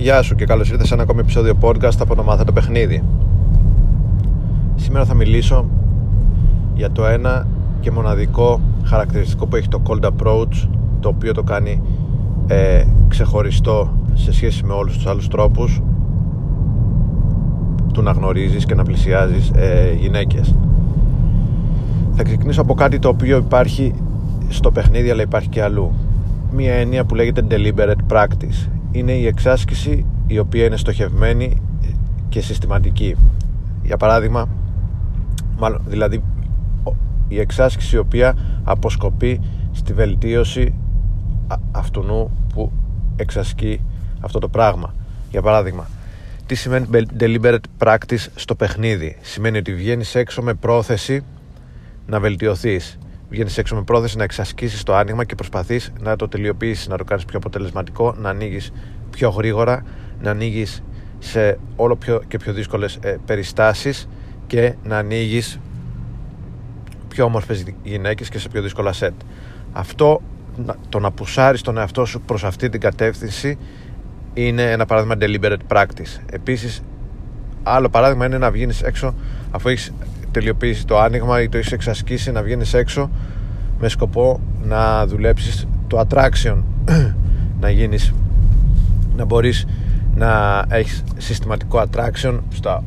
Γεια σου και καλώς ήρθες σε ένα ακόμη επεισόδιο podcast από το Μάθα το Παιχνίδι. Σήμερα θα μιλήσω για το ένα και μοναδικό χαρακτηριστικό που έχει το cold approach, το οποίο το κάνει ξεχωριστό σε σχέση με όλους τους άλλους τρόπους του να γνωρίζεις και να πλησιάζεις γυναίκες. Θα ξεκινήσω από κάτι το οποίο υπάρχει στο παιχνίδι αλλά υπάρχει και αλλού. Μία έννοια που λέγεται deliberate practice. Είναι η εξάσκηση η οποία είναι στοχευμένη και συστηματική. Για παράδειγμα, δηλαδή η εξάσκηση η οποία αποσκοπεί στη βελτίωση αυτού που εξασκεί αυτό το πράγμα. Για παράδειγμα, τι σημαίνει deliberate practice στο παιχνίδι? Σημαίνει ότι βγαίνεις έξω με πρόθεση να βελτιωθείς. Βγαίνεις έξω με πρόθεση να εξασκήσεις το άνοιγμα και προσπαθείς να το τελειοποιήσεις, να το κάνεις πιο αποτελεσματικό, να ανοίγεις πιο γρήγορα, να ανοίγεις σε όλο πιο δύσκολες περιστάσεις και να ανοίγεις πιο όμορφες γυναίκες και σε πιο δύσκολα σετ. Αυτό, το να πουσάρεις τον εαυτό σου προς αυτή την κατεύθυνση, είναι ένα παράδειγμα deliberate practice. Επίσης, άλλο παράδειγμα είναι να βγαίνεις έξω αφού έχεις τελειοποιήσει το άνοιγμα ή το έχεις εξασκήσει, να βγαίνεις έξω με σκοπό να δουλέψεις το attraction, να μπορείς να έχεις συστηματικό attraction στα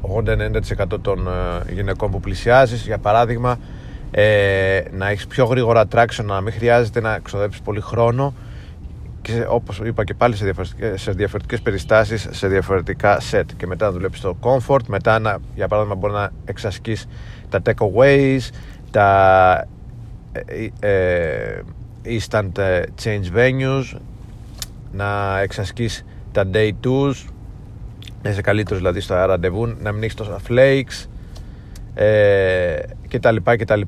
80-90% των γυναικών που πλησιάζεις. Για παράδειγμα, να έχεις πιο γρήγορα attraction, να μην χρειάζεται να ξοδέψεις πολύ χρόνο και, όπως είπα και πάλι, σε διαφορετικές περιστάσεις, σε διαφορετικά set, και μετά να δουλέψεις το comfort, μετά να, για παράδειγμα, μπορεί να εξασκείς τα takeaways, τα instant change venues, να εξασκείς τα day tours, να είσαι καλύτερος δηλαδή στο ραντεβού, να μην έχεις τόσα flakes κτλ.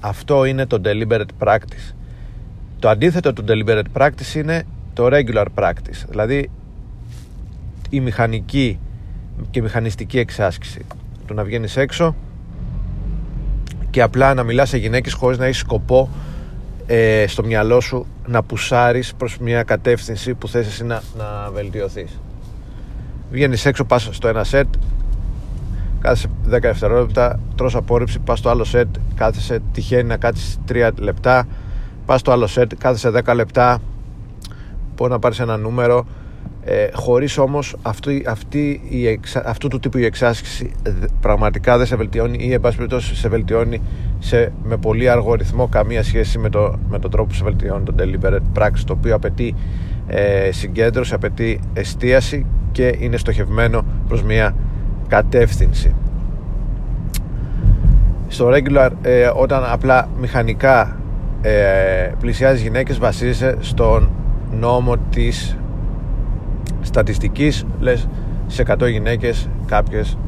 Αυτό είναι το deliberate practice. Το αντίθετο του deliberate practice είναι το regular practice, δηλαδή η μηχανική και μηχανιστική εξάσκηση. Το να βγαίνεις έξω και απλά να μιλάς σε γυναίκες χωρίς να έχεις σκοπό στο μυαλό σου να πουσάρεις προς μια κατεύθυνση που θες εσύ να βελτιωθείς. Βγαίνεις έξω, πας στο ένα set, κάθεσαι 10 δευτερόλεπτα, τρως απόρριψη, πας στο άλλο set, κάθεσαι, τυχαίνει να κάτσεις 3 λεπτά, πας στο άλλο σετ, κάθεσαι 10 λεπτά, μπορεί να πάρεις ένα νούμερο, χωρίς όμως αυτού του τύπου η εξάσκηση πραγματικά δεν σε βελτιώνει, ή εν πάση περιπτώσει σε βελτιώνει με πολύ αργό ρυθμό, καμία σχέση με τον τρόπο που σε βελτιώνει το deliberate practice, το οποίο απαιτεί συγκέντρωση, απαιτεί εστίαση και είναι στοχευμένο προς μια κατεύθυνση. Στο regular, όταν απλά μηχανικά πλησιάζει γυναίκες, βασίζεσαι στον νόμο της στατιστικής, λες σε 100 γυναίκες κάποιες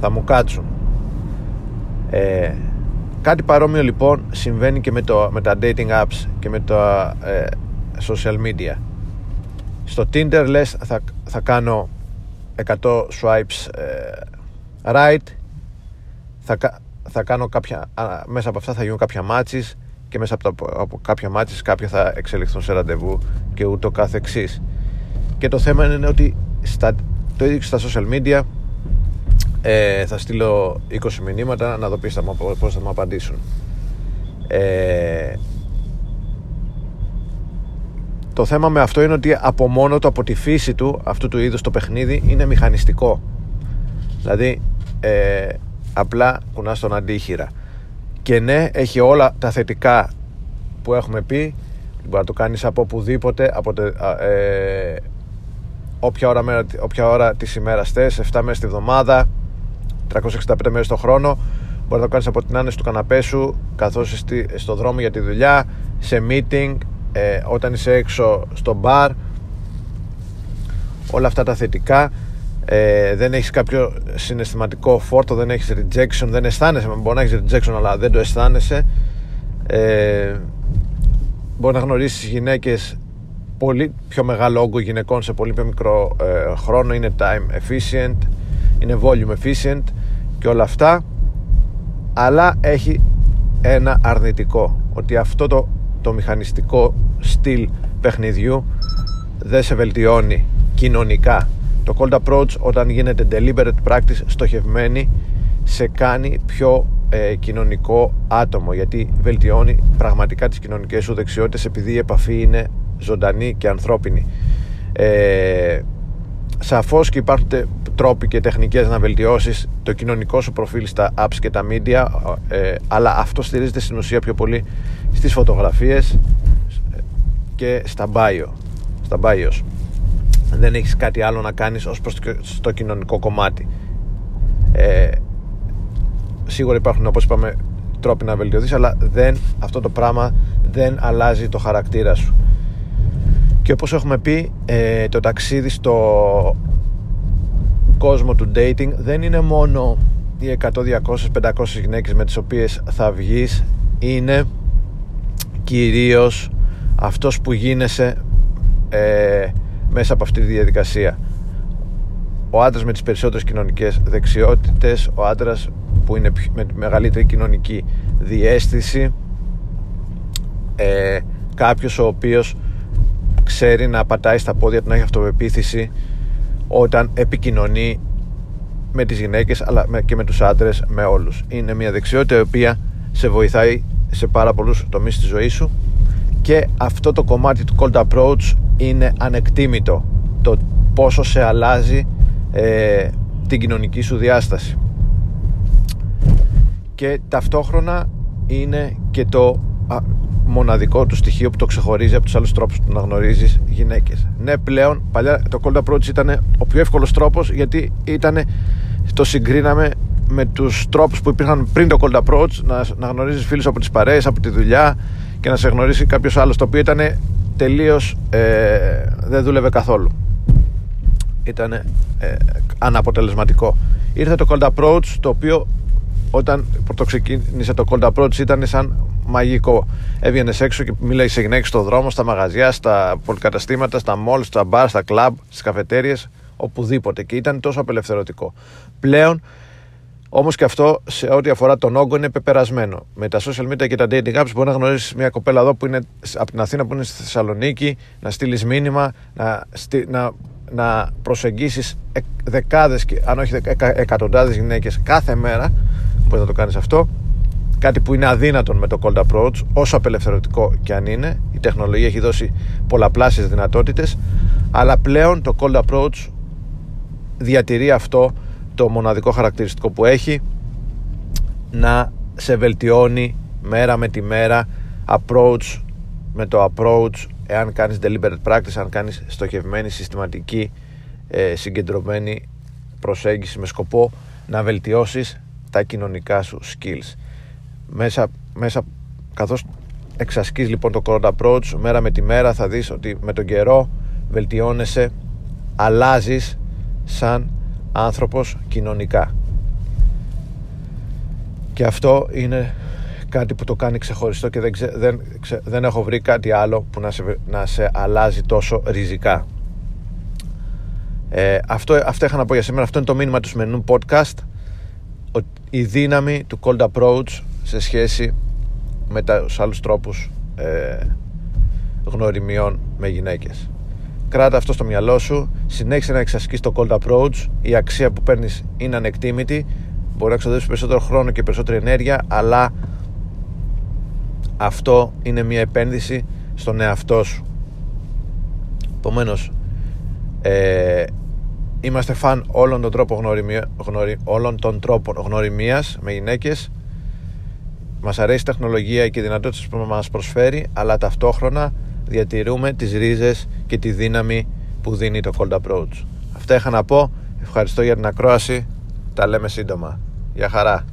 θα μου κάτσουν. Κάτι παρόμοιο λοιπόν συμβαίνει και με τα dating apps και με τα social media. Στο Tinder λες θα κάνω 100 swipes right, θα κάνω κάποια, μέσα από αυτά θα γίνουν κάποια matches, και μέσα από κάποια μάτσες κάποια θα εξελιχθούν σε ραντεβού και ούτω καθεξής. Και το θέμα είναι ότι το ίδιο στα social media, θα στείλω 20 μηνύματα να δω πώς θα μου απαντήσουν. Το θέμα με αυτό είναι ότι από μόνο του, από τη φύση του, αυτού του είδους το παιχνίδι είναι μηχανιστικό. Δηλαδή απλά κουνάς τον αντίχειρα. Και ναι, έχει όλα τα θετικά που έχουμε πει. Μπορεί να το κάνεις από οπουδήποτε, όποια ώρα της ημέρας θες, 7 μέρες τη βδομάδα, 365 μέρες το χρόνο. Μπορεί να το κάνεις από την άνεση του καναπέ σου, καθώς είσαι στο δρόμο για τη δουλειά, σε meeting, όταν είσαι έξω στο μπαρ. Όλα αυτά τα θετικά. Δεν έχεις κάποιο συναισθηματικό φόρτο, δεν έχεις rejection, δεν αισθάνεσαι. Μπορεί να έχεις rejection αλλά δεν το αισθάνεσαι. Μπορεί να γνωρίσεις γυναίκες, πολύ πιο μεγάλο όγκο γυναικών σε πολύ πιο μικρό χρόνο. Είναι time efficient, είναι volume efficient και όλα αυτά, αλλά έχει ένα αρνητικό, ότι αυτό το μηχανιστικό στυλ παιχνιδιού δεν σε βελτιώνει κοινωνικά. Το cold approach, όταν γίνεται deliberate practice, στοχευμένη, σε κάνει πιο κοινωνικό άτομο, γιατί βελτιώνει πραγματικά τις κοινωνικές σου δεξιότητες, επειδή η επαφή είναι ζωντανή και ανθρώπινη. Σαφώς και υπάρχουν τρόποι και τεχνικές να βελτιώσεις το κοινωνικό σου προφίλ στα apps και τα media, αλλά αυτό στηρίζεται στην ουσία πιο πολύ στις φωτογραφίες και στα bio, στα bios. Δεν έχεις κάτι άλλο να κάνεις ως προς το κοινωνικό κομμάτι. Σίγουρα υπάρχουν, όπως είπαμε, τρόποι να βελτιωθείς, αλλά αυτό το πράγμα δεν αλλάζει το χαρακτήρα σου. Και όπως έχουμε πει, το ταξίδι στο κόσμο του dating δεν είναι μόνο οι 100, 200, 500 γυναίκες με τις οποίες θα βγεις, είναι κυρίως αυτός που γίνεσαι μέσα από αυτή τη διαδικασία. Ο άντρας με τις περισσότερες κοινωνικές δεξιότητες, ο άντρας που είναι με τη μεγαλύτερη κοινωνική διαίσθηση, κάποιος ο οποίος ξέρει να πατάει στα πόδια του, να έχει αυτοπεποίθηση όταν επικοινωνεί με τις γυναίκες αλλά και με τους άντρες, με όλους. Είναι μια δεξιότητα η οποία σε βοηθάει σε πάρα πολλούς τομείς της ζωής σου, και αυτό το κομμάτι του cold approach είναι ανεκτήμητο, το πόσο σε αλλάζει την κοινωνική σου διάσταση. Και ταυτόχρονα είναι και το μοναδικό του στοιχείο που το ξεχωρίζει από τους άλλους τρόπους που να γνωρίζεις γυναίκες. Ναι, πλέον, παλιά το cold approach ήταν ο πιο εύκολος τρόπος, γιατί το συγκρίναμε με τους τρόπους που υπήρχαν πριν το cold approach, να γνωρίζεις φίλους από τις παρέες, από τη δουλειά, και να σε γνωρίσει κάποιος άλλος, το οποίο ήταν τελείως, δεν δούλευε καθόλου, ήταν αναποτελεσματικό. Ήρθε το cold approach, το οποίο, όταν το ξεκίνησε το cold approach, ήταν σαν μαγικό. Έβγαινες έξω και μίλαγες σε γυναίκες στον δρόμο, στα μαγαζιά, στα πολυκαταστήματα, στα μόλ, στα μπαρ, στα κλαμπ, στις καφετέριες, οπουδήποτε, και ήταν τόσο απελευθερωτικό. Πλέον όμως και αυτό, σε ό,τι αφορά τον όγκο, είναι πεπερασμένο. Με τα social media και τα dating apps μπορεί να γνωρίσεις μια κοπέλα εδώ που είναι από την Αθήνα, που είναι στη Θεσσαλονίκη, να στείλεις μήνυμα, να προσεγγίσεις δεκάδες, αν όχι εκατοντάδες γυναίκες κάθε μέρα. Μπορείς να το κάνεις αυτό, κάτι που είναι αδύνατον με το cold approach, όσο απελευθερωτικό και αν είναι. Η τεχνολογία έχει δώσει πολλαπλάσιες δυνατότητες, αλλά πλέον το cold approach διατηρεί αυτό το μοναδικό χαρακτηριστικό που έχει, να σε βελτιώνει μέρα με τη μέρα, approach με το approach, εάν κάνεις deliberate practice, αν κάνεις στοχευμένη, συστηματική, συγκεντρωμένη προσέγγιση με σκοπό να βελτιώσεις τα κοινωνικά σου skills. Καθώς εξασκείς λοιπόν το cold approach, μέρα με τη μέρα θα δεις ότι με τον καιρό βελτιώνεσαι, αλλάζεις σαν άνθρωπος κοινωνικά, και αυτό είναι κάτι που το κάνει ξεχωριστό, και δεν έχω βρει κάτι άλλο που να σε αλλάζει τόσο ριζικά. Αυτό είχα να πω για σήμερα. Αυτό είναι το μήνυμα του σημερινού podcast, η δύναμη του cold approach σε σχέση με τους άλλους τρόπους γνωριμιών με γυναίκες. Κράτα αυτό στο μυαλό σου, συνέχισε να εξασκείς το cold approach. Η αξία που παίρνεις είναι ανεκτήμητη. Μπορεί να ξοδεύσεις περισσότερο χρόνο και περισσότερη ενέργεια, αλλά αυτό είναι μια επένδυση στον εαυτό σου. Επομένως, είμαστε φαν όλων των τρόπων γνωριμίας με γυναίκες. Μας αρέσει η τεχνολογία και οι δυνατότητες που μας προσφέρει, αλλά ταυτόχρονα διατηρούμε τις ρίζες και τη δύναμη που δίνει το cold approach. Αυτά είχα να πω. Ευχαριστώ για την ακρόαση. Τα λέμε σύντομα. Γεια χαρά.